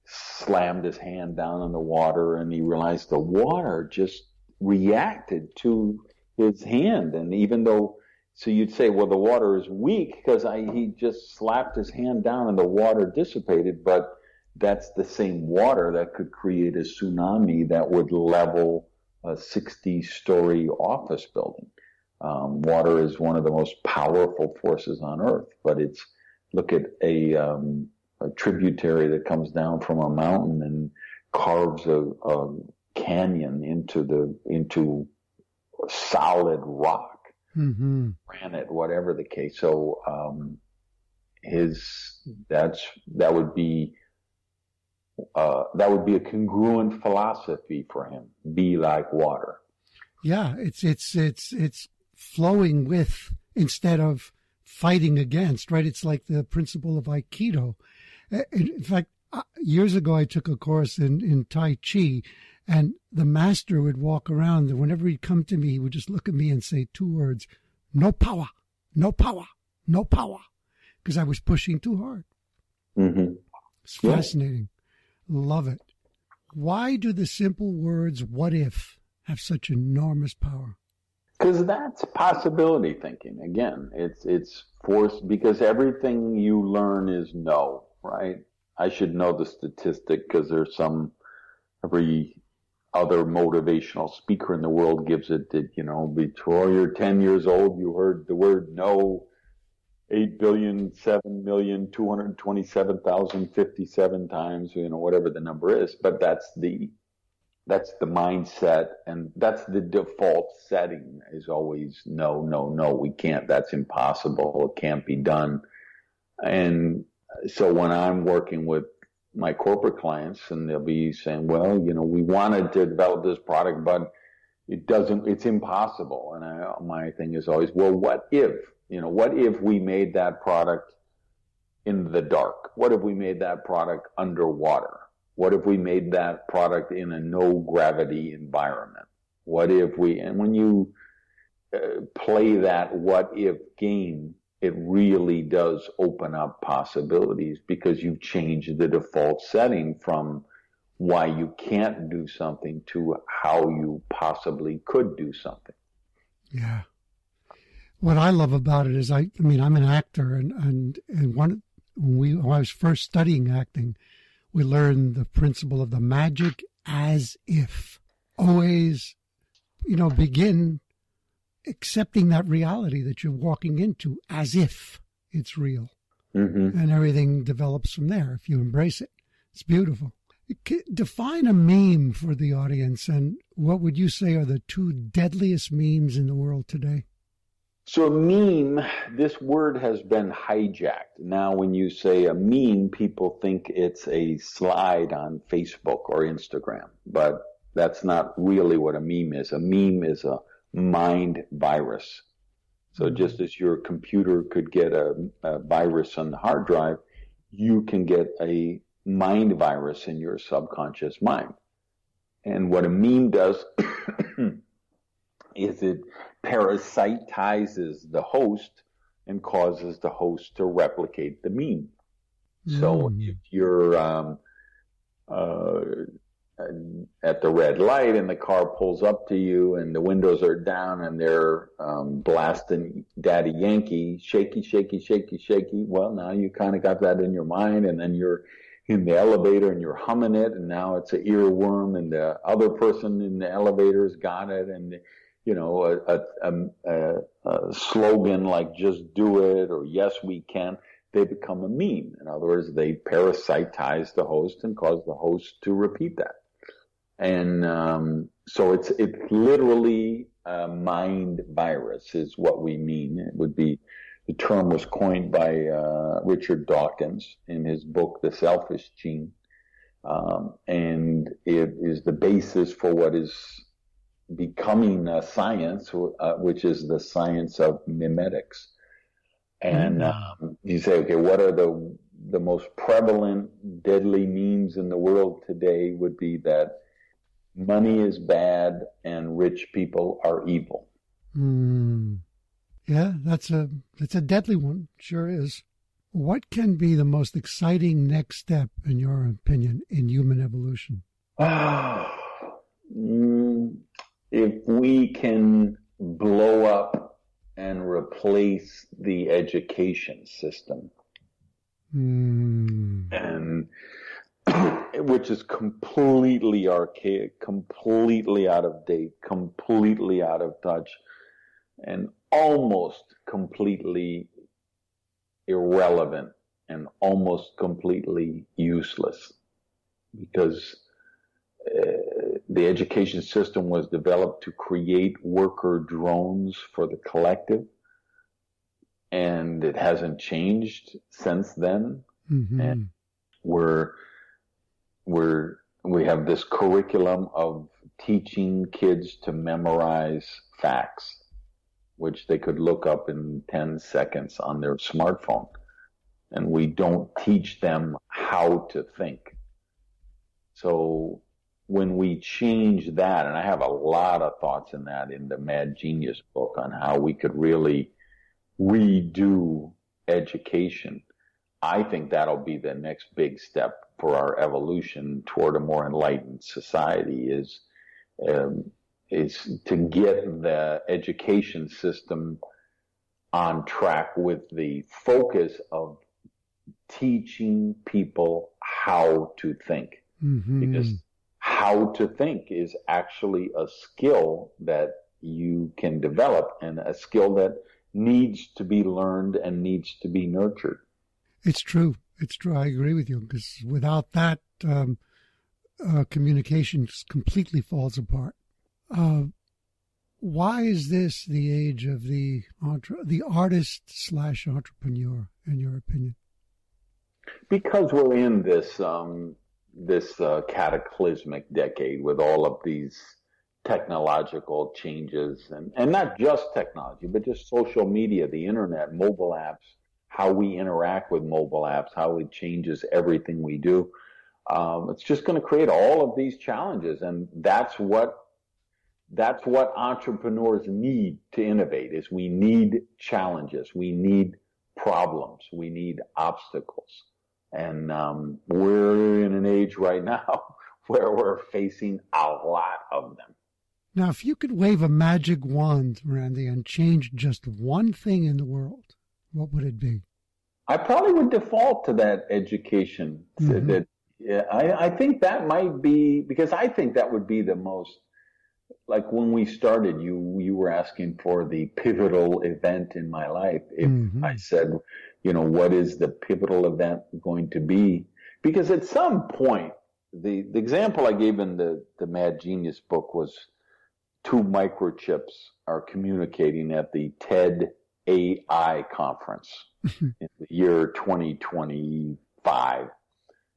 slammed his hand down on the water and he realized the water just reacted to his hand. And even though, so you'd say, well, the water is weak because he just slapped his hand down and the water dissipated, but that's the same water that could create a tsunami that would level a 60-story office building. Water is one of the most powerful forces on earth, but it's, look at a tributary that comes down from a mountain and carves a canyon into solid rock, granite, whatever the case. So, that would be a congruent philosophy for him. Be like water. Yeah. It's flowing with instead of fighting against, right? It's like the principle of Aikido. In fact, years ago, I took a course in Tai Chi, And the master would walk around, and whenever he'd come to me, he would just look at me and say two words: no power, no power, no power, because I was pushing too hard. Mm-hmm. It's fascinating. Yeah. Love it. Why do the simple words, what if, have such enormous power? Because that's possibility thinking. Again, it's forced, because everything you learn is no, right? I should know the statistic because there's some, every other motivational speaker in the world gives it, that, you know, before you're 10 years old, you heard the word no 8,007,227,057 times, you know, whatever the number is. But that's the mindset, and that's the default setting, is always no, no, no, we can't, that's impossible, it can't be done. And so when I'm working with my corporate clients, and they'll be saying, well, you know, we wanted to develop this product, but it doesn't, it's impossible. And my thing is always, well, what if, you know, what if we made that product in the dark? What if we made that product underwater? What if we made that product in a no gravity environment? What if we, and when you play that what if game, it really does open up possibilities, because you've changed the default setting from why you can't do something to how you possibly could do something. Yeah. What I love about it is, I mean, I'm an actor, and when I was first studying acting, we learned the principle of the magic as if. Always, you know, begin accepting that reality that you're walking into as if it's real. Mm-hmm. And everything develops from there if you embrace it. It's beautiful. Define a meme for the audience, and what would you say are the two deadliest memes in the world today? So a meme, this word has been hijacked. Now when you say a meme, people think it's a slide on Facebook or Instagram, but that's not really what a meme is. A meme is a mind virus. So just as your computer could get a virus on the hard drive, you can get a mind virus in your subconscious mind. And what a meme does is it parasitizes the host and causes the host to replicate the meme. Mm. So if you're at the red light and the car pulls up to you and the windows are down and they're blasting Daddy Yankee, shaky, shaky, shaky, shaky. Well, now you kind of got that in your mind, and then you're in the elevator and you're humming it, and now it's an earworm, and the other person in the elevator's got it, and you know, a slogan like "Just do it" or "Yes, we can." They become a meme. In other words, they parasitize the host and cause the host to repeat that. And so it's literally a mind virus is what we mean. It would be, the term was coined by Richard Dawkins in his book, The Selfish Gene. And it is the basis for what is becoming a science, which is the science of mimetics. And you say, okay, what are the most prevalent deadly memes in the world today? Would be that money is bad and rich people are evil. Mm. Yeah, that's a deadly one. Sure is. What can be the most exciting next step, in your opinion, in human evolution? If we can blow up and replace the education system, and which is completely archaic, completely out of date, completely out of touch, and almost completely irrelevant and almost completely useless, because the education system was developed to create worker drones for the collective, and it hasn't changed since then. Mm-hmm. And we have this curriculum of teaching kids to memorize facts, which they could look up in 10 seconds on their smartphone. And we don't teach them how to think. So when we change that, and I have a lot of thoughts in that in the Mad Genius book on how we could really redo education, I think that'll be the next big step for our evolution toward a more enlightened society is to get the education system on track with the focus of teaching people how to think. Mm-hmm. Because how to think is actually a skill that you can develop and a skill that needs to be learned and needs to be nurtured. It's true. It's true. I agree with you, because without that, communication just completely falls apart. Why is this the age of the artist/entrepreneur, in your opinion? Because we're in this cataclysmic decade with all of these technological changes, and not just technology, but just social media, the internet, mobile apps, how we interact with mobile apps, how it changes everything we do. It's just going to create all of these challenges, and that's what entrepreneurs need to innovate, is we need challenges, we need problems, we need obstacles. And we're in an age right now where we're facing a lot of them. Now, if you could wave a magic wand, Randy, and change just one thing in the world, what would it be? I probably would default to that education. Mm-hmm. I think that might be, because I think that would be the most, like when we started, you were asking for the pivotal event in my life. If mm-hmm. I said, what is the pivotal event going to be? Because at some point, the example I gave in the Mad Genius book was two microchips are communicating at the TED AI conference in the year 2025.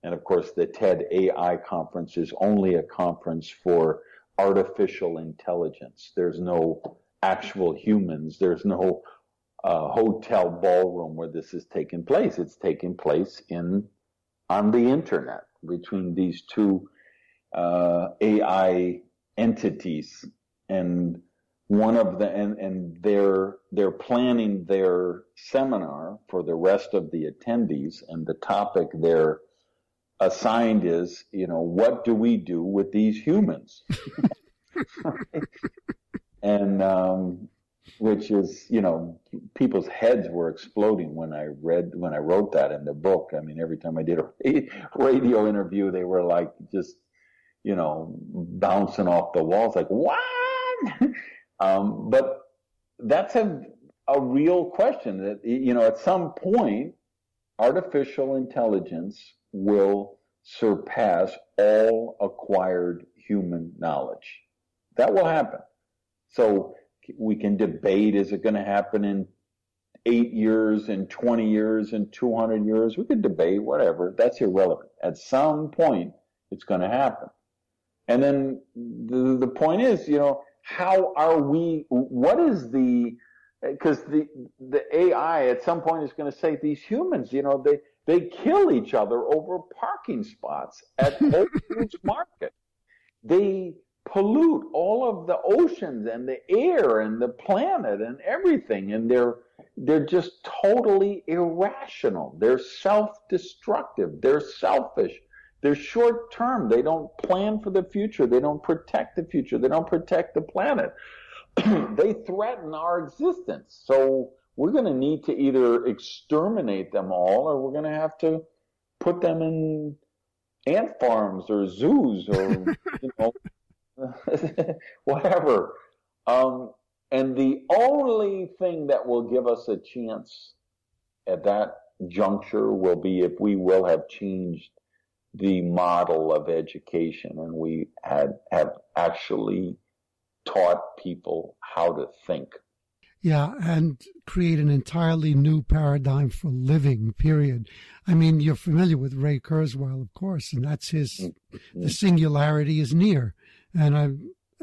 And of course, the TED AI conference is only a conference for artificial intelligence. There's no actual humans. There's no hotel ballroom where this is taking place. It's taking place on the internet between these two AI entities, and one of the and they're planning their seminar for the rest of the attendees, and the topic they're assigned is, what do we do with these humans? And which is, people's heads were exploding when I wrote that in the book. I mean, every time I did a radio interview, they were like just, bouncing off the walls, like, what? But that's a real question that, at some point, artificial intelligence will surpass all acquired human knowledge. That will happen. So we can debate, is it going to happen in 8 years, in 20 years, in 200 years? We could debate, whatever. That's irrelevant. At some point, it's going to happen. And then the point is, because the AI at some point is going to say these humans, they kill each other over parking spots at Old Foods Market. They pollute all of the oceans and the air and the planet and everything, and they're just totally irrational. They're self-destructive. They're selfish. They're short-term. They don't plan for the future. They don't protect the future. They don't protect the planet. They threaten our existence. So we're going to need to either exterminate them all, or we're going to have to put them in ant farms or zoos or whatever. And the only thing that will give us a chance at that juncture will be if we will have changed the model of education and we have actually taught people how to think. Yeah, and create an entirely new paradigm for living, period. I mean, you're familiar with Ray Kurzweil, of course, and that's the singularity is near. And I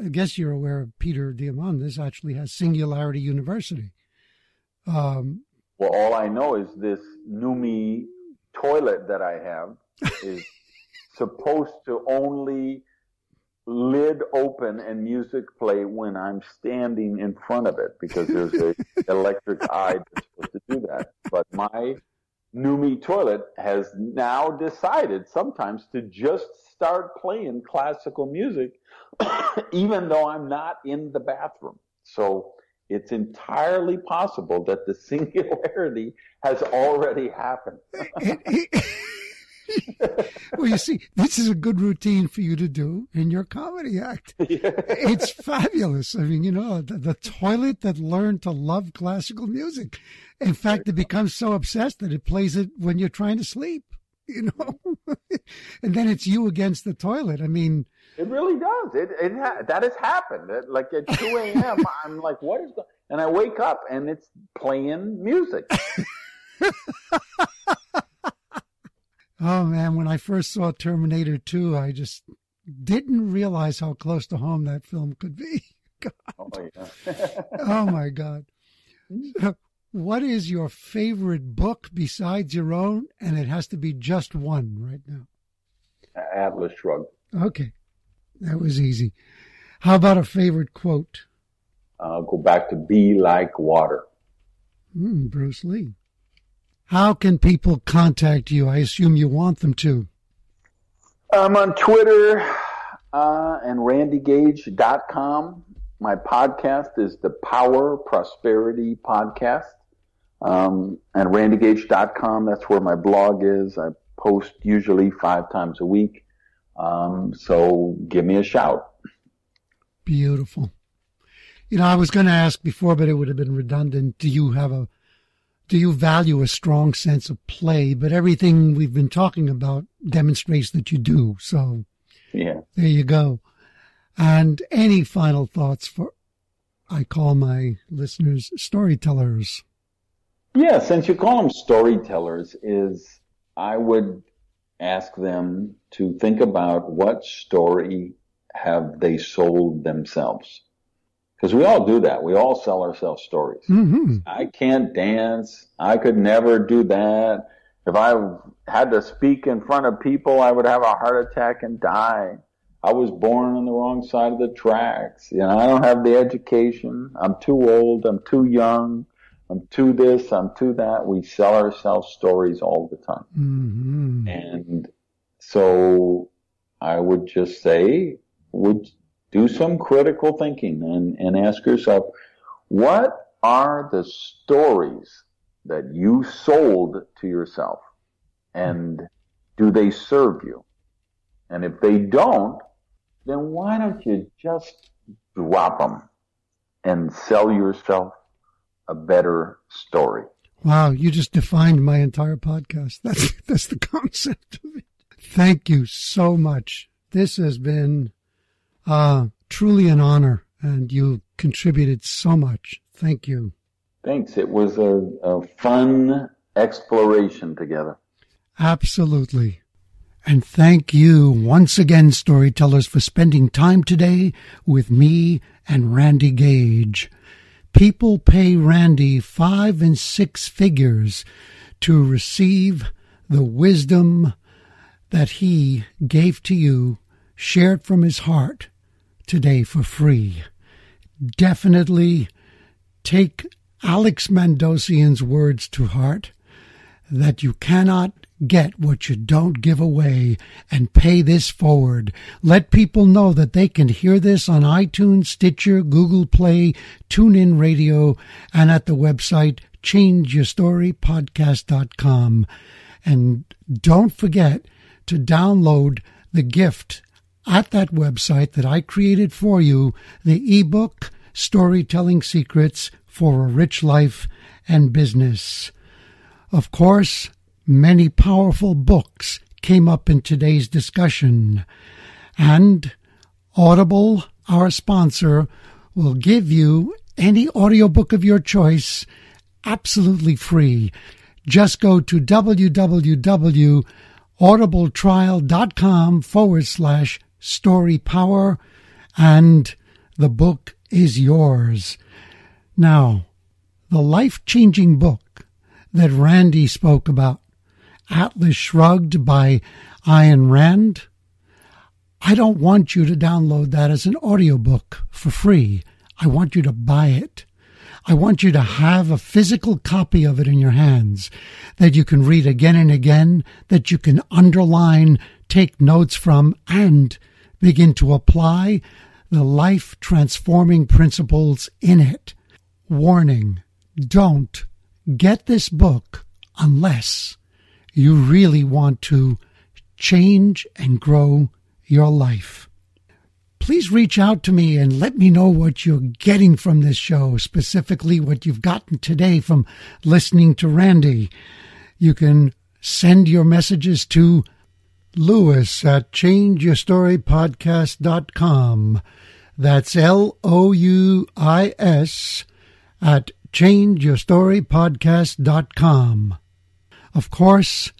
guess you're aware of Peter Diamandis actually has Singularity University. All I know is this Numi toilet that I have is supposed to only lid open and music play when I'm standing in front of it, because there's an electric eye that's supposed to do that. But my Numi toilet has now decided sometimes to just start playing classical music, even though I'm not in the bathroom. So it's entirely possible that the singularity has already happened. Well, you see, this is a good routine for you to do in your comedy act. Yeah. It's fabulous. I mean, you know, the toilet that learned to love classical music. In fact, it becomes so obsessed that it plays it when you're trying to sleep, you know. And then it's you against the toilet. I mean, it really does. That has happened. Like at 2 a.m., I'm like, what is going on? And I wake up and it's playing music. Oh, man, when I first saw Terminator 2, I just didn't realize how close to home that film could be. God. Oh, yeah. Oh, my God. What is your favorite book besides your own? And it has to be just one right now. Atlas Shrugged. Okay. That was easy. How about a favorite quote? I'll go back to Be Like Water. Bruce Lee. How can people contact you? I assume you want them to. I'm on Twitter and randygage.com. My podcast is the Power Prosperity Podcast. And randygage.com, that's where my blog is. I post usually 5 times a week. So give me a shout. Beautiful. You know, I was going to ask before, but it would have been redundant. Do you value a strong sense of play? But everything we've been talking about demonstrates that you do. So yeah, there you go. And any final thoughts for, I call my listeners storytellers? Yeah, since you call them storytellers, is I would ask them to think about what story have they sold themselves. Because we all do that. We all sell ourselves stories. Mm-hmm. I can't dance. I could never do that. If I had to speak in front of people, I would have a heart attack and die. I was born on the wrong side of the tracks. You know, I don't have the education. I'm too old. I'm too young. I'm too this. I'm too that. We sell ourselves stories all the time. Mm-hmm. And so I would just say, do some critical thinking and ask yourself, what are the stories that you sold to yourself? And do they serve you? And if they don't, then why don't you just drop them and sell yourself a better story? Wow, you just defined my entire podcast. That's the concept of it. Thank you so much. This has been truly an honor, and you contributed so much. Thank you. Thanks. It was a fun exploration together. Absolutely. And thank you once again, storytellers, for spending time today with me and Randy Gage. People pay Randy 5 and 6 figures to receive the wisdom that he gave to you, shared from his heart today for free. Definitely take Alex Mandossian's words to heart that you cannot get what you don't give away, and pay this forward. Let people know that they can hear this on iTunes, Stitcher, Google Play, TuneIn Radio, and at the website changeyourstorypodcast.com. And don't forget to download the gift at that website that I created for you, the ebook Storytelling Secrets for a Rich Life and Business. Of course, many powerful books came up in today's discussion, and Audible, our sponsor, will give you any audiobook of your choice absolutely free. Just go to www.audibletrial.com/storypower, and the book is yours. Now, the life-changing book that Randy spoke about, Atlas Shrugged by Ayn Rand, I don't want you to download that as an audiobook for free. I want you to buy it. I want you to have a physical copy of it in your hands that you can read again and again, that you can underline, take notes from, and begin to apply the life-transforming principles in it. Warning, don't get this book unless you really want to change and grow your life. Please reach out to me and let me know what you're getting from this show, specifically what you've gotten today from listening to Randy. You can send your messages to Louis@changeyourstorypodcast.com. That's LOUIS@changeyourstorypodcast.com. Of course,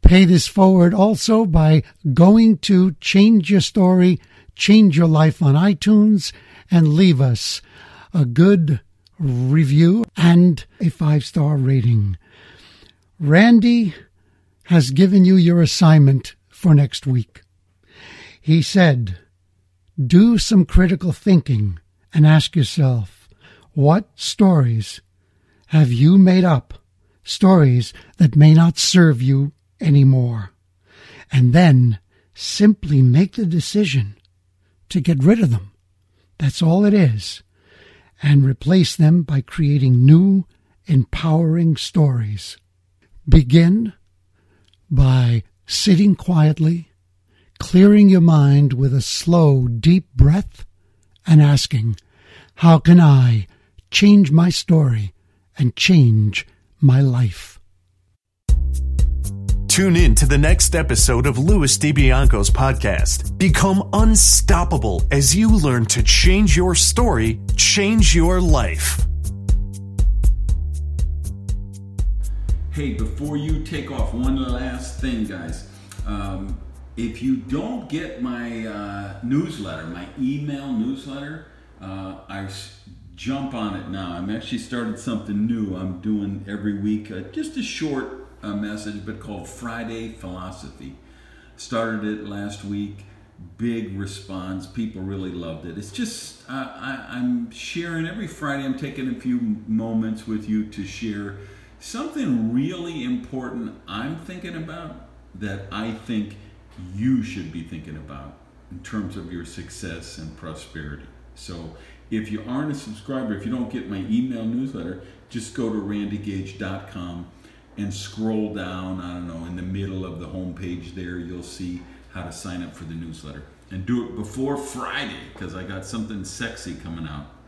pay this forward also by going to Change Your Story, Change Your Life on iTunes, and leave us a good review and a 5-star rating. Randy has given you your assignment for next week. He said, do some critical thinking and ask yourself, what stories have you made up? Stories that may not serve you anymore. And then simply make the decision to get rid of them. That's all it is. And replace them by creating new, empowering stories. Begin by sitting quietly, clearing your mind with a slow, deep breath, and asking, how can I change my story and change my life? Tune in to the next episode of Louis DiBianco's podcast. Become unstoppable as you learn to change your story, change your life. Hey, before you take off, one last thing, guys. If you don't get my newsletter, my email newsletter, jump on it now. I'm actually started something new. I'm doing every week just a short message, but called Friday Philosophy. Started it last week. Big response. People really loved it. It's just, I'm sharing every Friday. I'm taking a few moments with you to share something really important I'm thinking about that I think you should be thinking about in terms of your success and prosperity. So if you aren't a subscriber, if you don't get my email newsletter, just go to randygage.com and scroll down, I don't know, in the middle of the homepage there, you'll see how to sign up for the newsletter. And do it before Friday, because I got something sexy coming out.